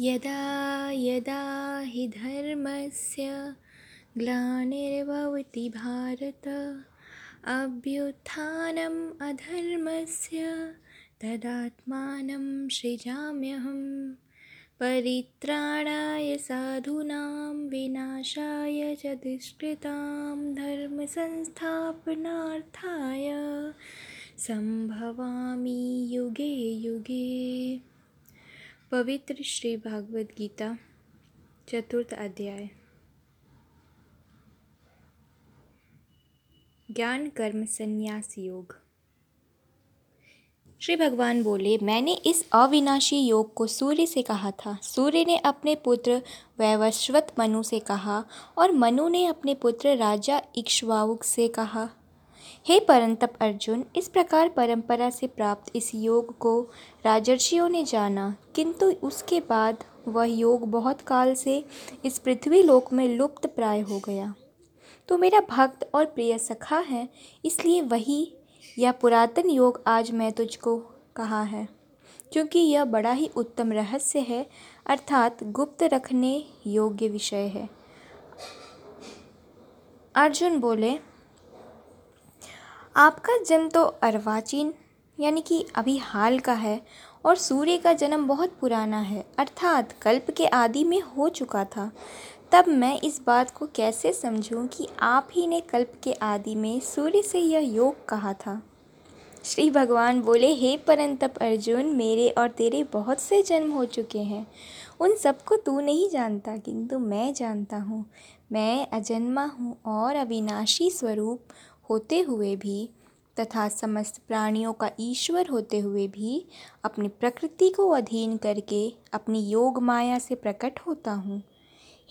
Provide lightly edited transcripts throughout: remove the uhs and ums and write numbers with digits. यदा यदा हि धर्मस्य ग्लानिर्भवति भारत अभ्युत्थानम् अधर्मस्य तदात्मानं सृजाम्यहम् परित्राणाय साधूनां विनाशाय च दुष्कृतां धर्मसंस्थापनार्थाय संभवामि युगे युगे। पवित्र श्री भागवत गीता चतुर्थ अध्याय। ज्ञान कर्म संन्यास योग। श्री भगवान बोले, मैंने इस अविनाशी योग को सूर्य से कहा था। सूर्य ने अपने पुत्र वैवस्वत मनु से कहा और मनु ने अपने पुत्र राजा इक्ष्वाकु से कहा। हे परंतप अर्जुन, इस प्रकार परंपरा से प्राप्त इस योग को राजर्षियों ने जाना, किंतु उसके बाद वह योग बहुत काल से इस पृथ्वी लोक में लुप्त प्राय हो गया। तो मेरा भक्त और प्रिय सखा है, इसलिए वही यह पुरातन योग आज मैं तुझको कहा है, क्योंकि यह बड़ा ही उत्तम रहस्य है, अर्थात गुप्त रखने योग्य विषय है। अर्जुन बोले, आपका जन्म तो अर्वाचीन यानी कि अभी हाल का है और सूर्य का जन्म बहुत पुराना है, अर्थात कल्प के आदि में हो चुका था। तब मैं इस बात को कैसे समझूं कि आप ही ने कल्प के आदि में सूर्य से यह योग कहा था। श्री भगवान बोले, हे परंतप अर्जुन, मेरे और तेरे बहुत से जन्म हो चुके हैं, उन सबको तू नहीं जानता, किंतु मैं जानता हूँ। मैं अजन्मा हूँ और अविनाशी स्वरूप होते हुए भी तथा समस्त प्राणियों का ईश्वर होते हुए भी अपनी प्रकृति को अधीन करके अपनी योग माया से प्रकट होता हूँ।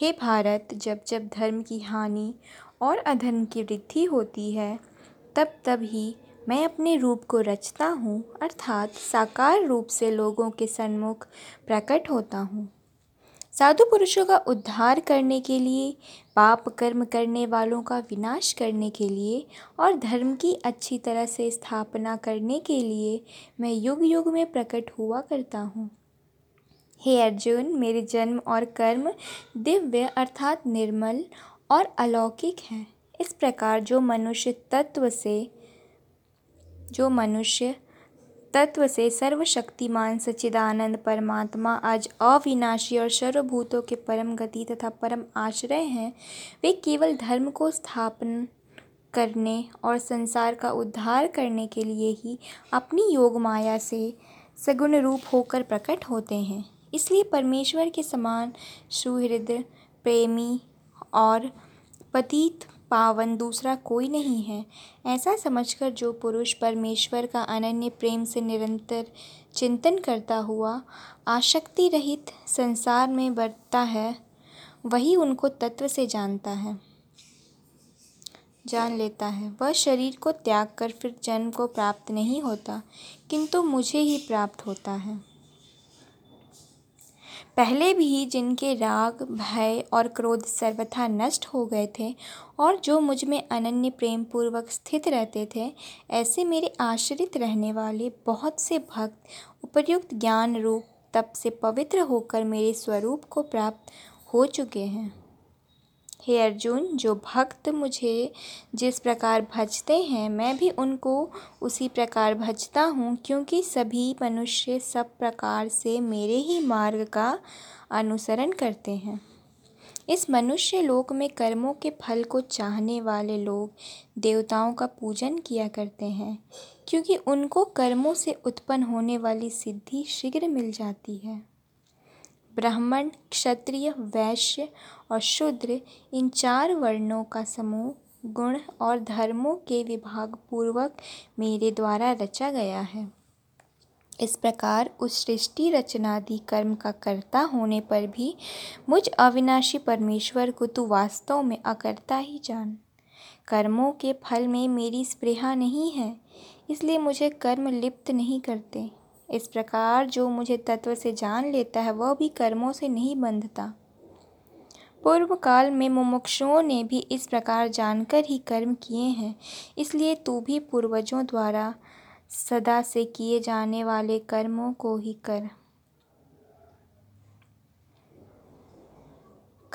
हे भारत, जब जब धर्म की हानि और अधर्म की वृद्धि होती है, तब तब ही मैं अपने रूप को रचता हूँ, अर्थात साकार रूप से लोगों के सन्मुख प्रकट होता हूँ। साधु पुरुषों का उद्धार करने के लिए, पाप कर्म करने वालों का विनाश करने के लिए और धर्म की अच्छी तरह से स्थापना करने के लिए मैं युग युग में प्रकट हुआ करता हूँ। हे अर्जुन, मेरे जन्म और कर्म दिव्य अर्थात निर्मल और अलौकिक हैं। इस प्रकार जो मनुष्य तत्व से सर्वशक्तिमान सच्चिदानंद परमात्मा आज अविनाशी और सर्वभूतों के परम गति तथा परम आश्रय हैं, वे केवल धर्म को स्थापन करने और संसार का उद्धार करने के लिए ही अपनी योग माया से सगुण रूप होकर प्रकट होते हैं। इसलिए परमेश्वर के समान सुहृदय, प्रेमी और पतित पावन दूसरा कोई नहीं है। ऐसा समझकर जो पुरुष परमेश्वर का अनन्य प्रेम से निरंतर चिंतन करता हुआ आसक्ति रहित संसार में बरतता है, वही उनको तत्व से जान लेता है। वह शरीर को त्याग कर फिर जन्म को प्राप्त नहीं होता, किंतु मुझे ही प्राप्त होता है। पहले भी जिनके राग, भय और क्रोध सर्वथा नष्ट हो गए थे और जो मुझ में अनन्य प्रेम पूर्वक स्थित रहते थे, ऐसे मेरे आश्रित रहने वाले बहुत से भक्त उपयुक्त ज्ञान रूप तप से पवित्र होकर मेरे स्वरूप को प्राप्त हो चुके हैं। हे अर्जुन, जो भक्त मुझे जिस प्रकार भजते हैं, मैं भी उनको उसी प्रकार भजता हूँ, क्योंकि सभी मनुष्य सब प्रकार से मेरे ही मार्ग का अनुसरण करते हैं। इस मनुष्य लोक में कर्मों के फल को चाहने वाले लोग देवताओं का पूजन किया करते हैं, क्योंकि उनको कर्मों से उत्पन्न होने वाली सिद्धि शीघ्र मिल जाती है। ब्राह्मण, क्षत्रिय, वैश्य और शूद्र, इन चार वर्णों का समूह गुण और धर्मों के विभाग पूर्वक मेरे द्वारा रचा गया है। इस प्रकार उस सृष्टि रचनादि कर्म का कर्ता होने पर भी मुझ अविनाशी परमेश्वर को तू वास्तव में अकर्ता ही जान। कर्मों के फल में मेरी स्पृहा नहीं है, इसलिए मुझे कर्म लिप्त नहीं करते। इस प्रकार जो मुझे तत्व से जान लेता है, वह भी कर्मों से नहीं बंधता। पूर्व काल में मुमुक्षुओं ने भी इस प्रकार जानकर ही कर्म किए हैं, इसलिए तू भी पूर्वजों द्वारा सदा से किए जाने वाले कर्मों को ही कर।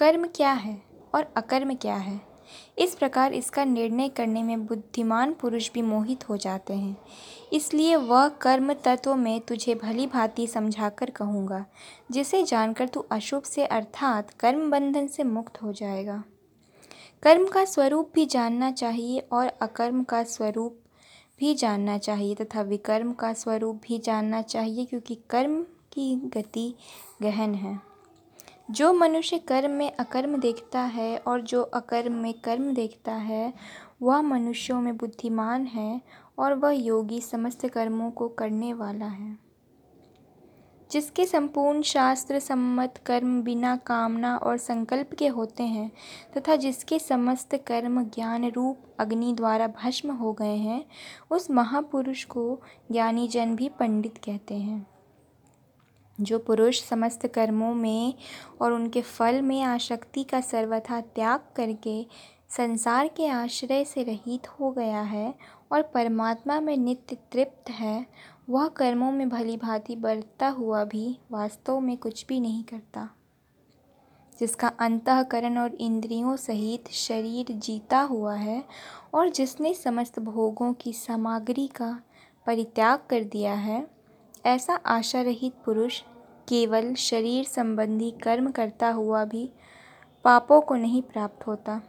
कर्म क्या है और अकर्म क्या है। इस प्रकार इसका निर्णय करने में बुद्धिमान पुरुष भी मोहित हो जाते हैं। इसलिए वह कर्म तत्व में तुझे भली भांति समझाकर कहूँगा, जिसे जानकर तू अशुभ से अर्थात कर्म बंधन से मुक्त हो जाएगा। कर्म का स्वरूप भी जानना चाहिए और अकर्म का स्वरूप भी जानना चाहिए तथा विकर्म का स्वरूप भी जानना चाहिए, क्योंकि कर्म की गति गहन है। जो मनुष्य कर्म में अकर्म देखता है और जो अकर्म में कर्म देखता है, वह मनुष्यों में बुद्धिमान है और वह योगी समस्त कर्मों को करने वाला है। जिसके संपूर्ण शास्त्र सम्मत कर्म बिना कामना और संकल्प के होते हैं तथा जिसके समस्त कर्म ज्ञान रूप अग्नि द्वारा भस्म हो गए हैं, उस महापुरुष को ज्ञानी जन भी पंडित कहते हैं। जो पुरुष समस्त कर्मों में और उनके फल में आसक्ति का सर्वथा त्याग करके संसार के आश्रय से रहित हो गया है और परमात्मा में नित्य तृप्त है, वह कर्मों में भली भांति बरतता हुआ भी वास्तव में कुछ भी नहीं करता। जिसका अंतःकरण और इंद्रियों सहित शरीर जीता हुआ है और जिसने समस्त भोगों की सामग्री का परित्याग कर दिया है, ऐसा आशा रहित पुरुष केवल शरीर संबंधी कर्म करता हुआ भी पापों को नहीं प्राप्त होता।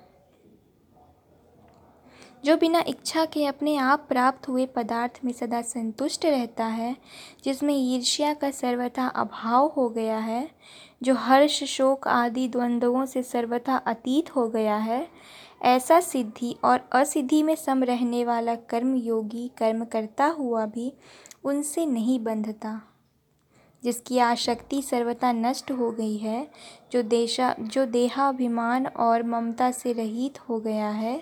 जो बिना इच्छा के अपने आप प्राप्त हुए पदार्थ में सदा संतुष्ट रहता है, जिसमें ईर्ष्या का सर्वथा अभाव हो गया है, जो हर्ष शोक आदि द्वंद्वों से सर्वथा अतीत हो गया है, ऐसा सिद्धि और असिद्धि में सम रहने वाला कर्मयोगी कर्म करता हुआ भी उनसे नहीं बंधता। जिसकी आसक्ति सर्वथा नष्ट हो गई है, जो देहाभिमान और ममता से रहित हो गया है,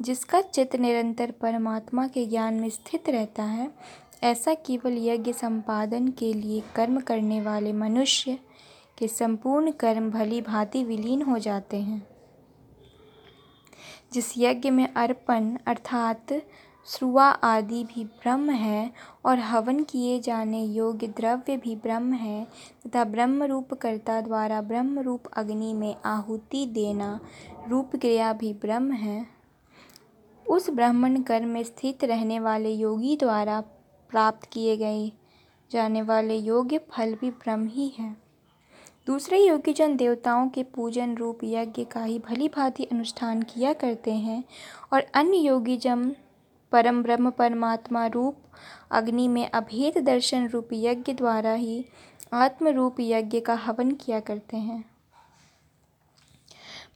जिसका चित्त निरंतर परमात्मा के ज्ञान में स्थित रहता है, ऐसा केवल यज्ञ संपादन के लिए कर्म करने वाले मनुष्य के संपूर्ण कर्म भली भांति विलीन हो जाते हैं। जिस यज्ञ में अर्पण अर्थात श्रुआ आदि भी ब्रह्म है और हवन किए जाने योग्य द्रव्य भी ब्रह्म है तथा ब्रह्म रूप कर्ता द्वारा ब्रह्म रूप अग्नि में आहुति देना रूप क्रिया भी ब्रह्म है, उस ब्राह्मण कर्म में स्थित रहने वाले योगी द्वारा प्राप्त किए गए जाने वाले योग्य फल भी ब्रह्म ही है। दूसरे योगी जन देवताओं के पूजन रूप यज्ञ का ही भली भांति अनुष्ठान किया करते हैं और अन्य योगी जन परम ब्रह्म परमात्मा रूप अग्नि में अभेद दर्शन रूप यज्ञ द्वारा ही आत्म रूप यज्ञ का हवन किया करते हैं।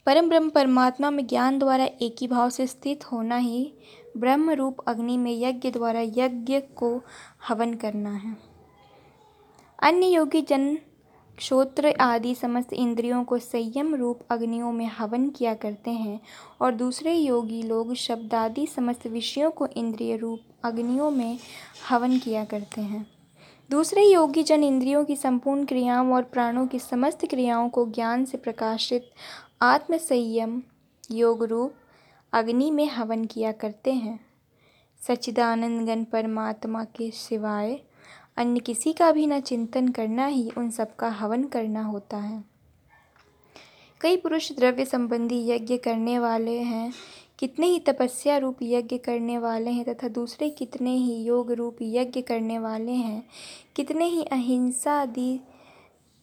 परम ब्रह्म परमात्मा में ज्ञान द्वारा एकी भाव से स्थित होना ही ब्रह्म रूप अग्नि में यज्ञ द्वारा यज्ञ को हवन करना है। अन्य योगी जन श्रोत्र आदि समस्त इंद्रियों को संयम रूप अग्नियों में हवन किया करते हैं और दूसरे योगी लोग शब्द आदि समस्त विषयों को इंद्रिय रूप अग्नियों में हवन किया करते हैं। दूसरे योगी जन इंद्रियों की संपूर्ण क्रियाओं और प्राणों की समस्त क्रियाओं को ज्ञान से प्रकाशित आत्म संयम योग रूप अग्नि में हवन किया करते हैं। सच्चिदानंद गण परमात्मा के सिवाय अन्य किसी का भी न चिंतन करना ही उन सबका हवन करना होता है। कई पुरुष द्रव्य संबंधी यज्ञ करने वाले हैं, कितने ही तपस्या रूप यज्ञ करने वाले हैं तथा दूसरे कितने ही योग रूप यज्ञ करने वाले हैं, कितने ही अहिंसा आदि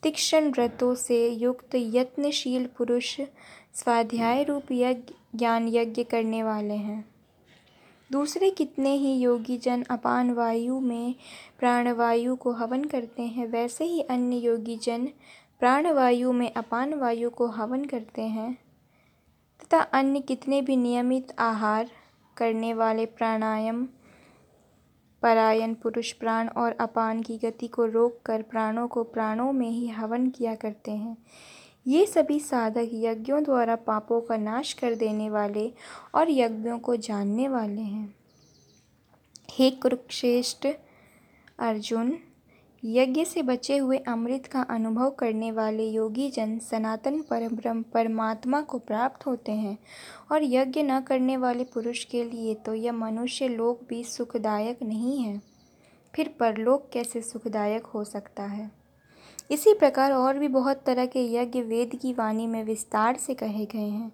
तीक्ष्ण व्रतों से युक्त यत्नशील पुरुष स्वाध्याय रूप यज्ञ ज्ञान यज्ञ करने वाले हैं, दूसरे कितने ही योगी जन अपान वायु में प्राणवायु को हवन करते हैं, वैसे ही अन्य योगी जन प्राणवायु में अपान वायु को हवन करते हैं तथा अन्य कितने भी नियमित आहार करने वाले प्राणायाम परायण पुरुष प्राण और अपान की गति को रोककर प्राणों को प्राणों में ही हवन किया करते हैं। ये सभी साधक यज्ञों द्वारा पापों का नाश कर देने वाले और यज्ञों को जानने वाले हैं। हे कुरुक्षेष्ठ अर्जुन, यज्ञ से बचे हुए अमृत का अनुभव करने वाले योगी जन सनातन परम परमात्मा को प्राप्त होते हैं और यज्ञ न करने वाले पुरुष के लिए तो यह मनुष्य लोक भी सुखदायक नहीं है, फिर परलोक कैसे सुखदायक हो सकता है। इसी प्रकार और भी बहुत तरह के यज्ञ वेद की वाणी में विस्तार से कहे गए हैं।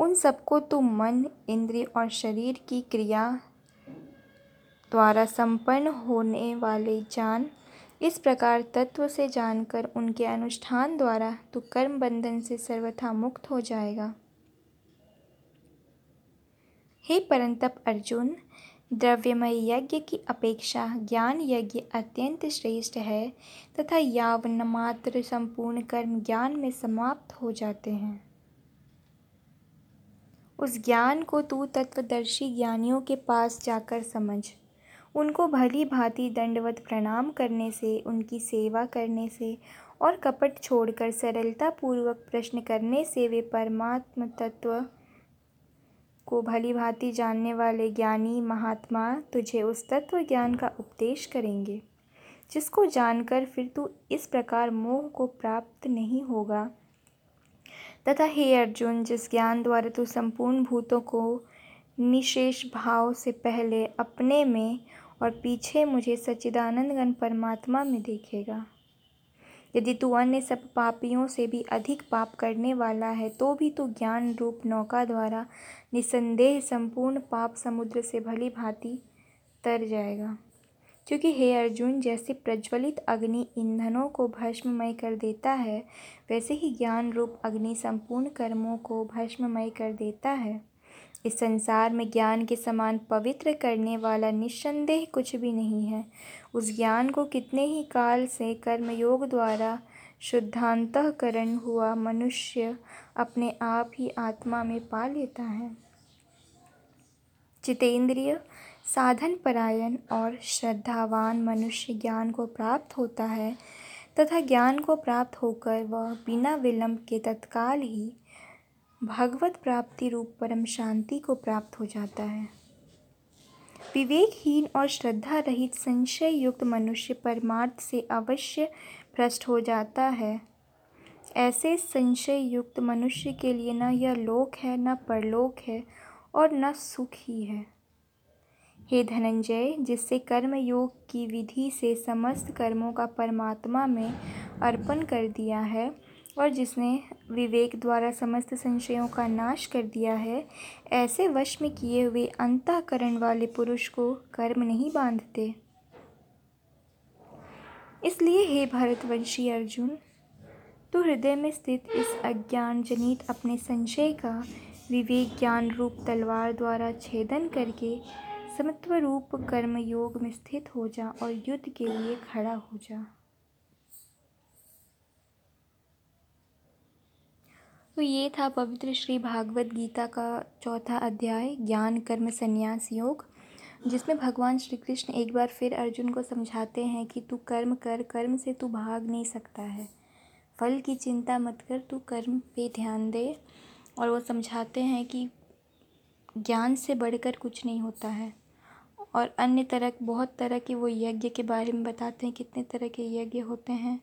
उन सबको तो मन, इंद्रिय और शरीर की क्रिया द्वारा संपन्न होने वाले जान, इस प्रकार तत्व से जानकर उनके अनुष्ठान द्वारा तो कर्म बंधन से सर्वथा मुक्त हो जाएगा। हे परंतप अर्जुन, द्रव्यमय यज्ञ की अपेक्षा ज्ञान यज्ञ अत्यंत श्रेष्ठ है तथा यावन मात्र संपूर्ण कर्म ज्ञान में समाप्त हो जाते हैं। उस ज्ञान को तू तत्वदर्शी ज्ञानियों के पास जाकर समझ। उनको भली भांति दंडवत प्रणाम करने से, उनकी सेवा करने से और कपट छोड़कर सरलतापूर्वक प्रश्न करने से वे परमात्म तत्व को भली भांति जानने वाले ज्ञानी महात्मा तुझे उस तत्व ज्ञान का उपदेश करेंगे, जिसको जानकर फिर तू इस प्रकार मोह को प्राप्त नहीं होगा। तथा हे अर्जुन, जिस ज्ञान द्वारा तू संपूर्ण भूतों को निशेष भाव से पहले अपने में और पीछे मुझे सच्चिदानंद गण परमात्मा में देखेगा, यदि तू अन्य सब पापियों से भी अधिक पाप करने वाला है तो भी तू ज्ञान रूप नौका द्वारा निसंदेह संपूर्ण पाप समुद्र से भली भांति तर जाएगा। क्योंकि हे अर्जुन, जैसे प्रज्वलित अग्नि ईंधनों को भस्ममय कर देता है, वैसे ही ज्ञान रूप अग्नि संपूर्ण कर्मों को भस्ममय कर देता है। इस संसार में ज्ञान के समान पवित्र करने वाला निस्संदेह कुछ भी नहीं है। उस ज्ञान को कितने ही काल से कर्मयोग द्वारा शुद्धांतःकरण हुआ मनुष्य अपने आप ही आत्मा में पा लेता है। जितेंद्रिय, साधन परायण और श्रद्धावान मनुष्य ज्ञान को प्राप्त होता है तथा ज्ञान को प्राप्त होकर वह बिना विलंब के तत्काल ही भगवत प्राप्ति रूप परम शांति को प्राप्त हो जाता है। विवेकहीन और श्रद्धा रहित संशय युक्त मनुष्य परमार्थ से अवश्य भ्रष्ट हो जाता है। ऐसे संशय युक्त मनुष्य के लिए न यह लोक है, न परलोक है और न सुख ही है। हे धनंजय, जिससे कर्म योग की विधि से समस्त कर्मों का परमात्मा में अर्पण कर दिया है और जिसने विवेक द्वारा समस्त संशयों का नाश कर दिया है, ऐसे वश में किए हुए अंतःकरण वाले पुरुष को कर्म नहीं बांधते। इसलिए हे भारतवंशी अर्जुन, तू हृदय में स्थित इस अज्ञान जनित अपने संशय का विवेक ज्ञान रूप तलवार द्वारा छेदन करके समत्व रूप कर्म योग में स्थित हो जा और युद्ध के लिए खड़ा हो जा। तो ये था पवित्र श्री भागवत गीता का चौथा अध्याय ज्ञान कर्म संन्यास योग, जिसमें भगवान श्री कृष्ण एक बार फिर अर्जुन को समझाते हैं कि तू कर्म कर, कर्म से तू भाग नहीं सकता है, फल की चिंता मत कर, तू कर्म पे ध्यान दे। और वो समझाते हैं कि ज्ञान से बढ़कर कुछ नहीं होता है। और अन्य तरह बहुत तरह के वो यज्ञ के बारे में बताते हैं, कितने तरह के यज्ञ होते हैं।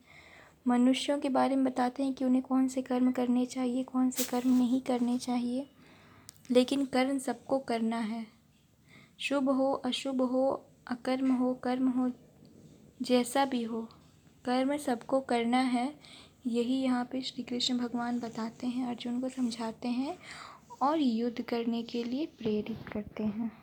मनुष्यों के बारे में बताते हैं कि उन्हें कौन से कर्म करने चाहिए, कौन से कर्म नहीं करने चाहिए, लेकिन कर्म सबको करना है। शुभ हो, अशुभ हो, अकर्म हो, कर्म हो, जैसा भी हो, कर्म सबको करना है। यही यहाँ पे श्री कृष्ण भगवान बताते हैं, अर्जुन को समझाते हैं और युद्ध करने के लिए प्रेरित करते हैं।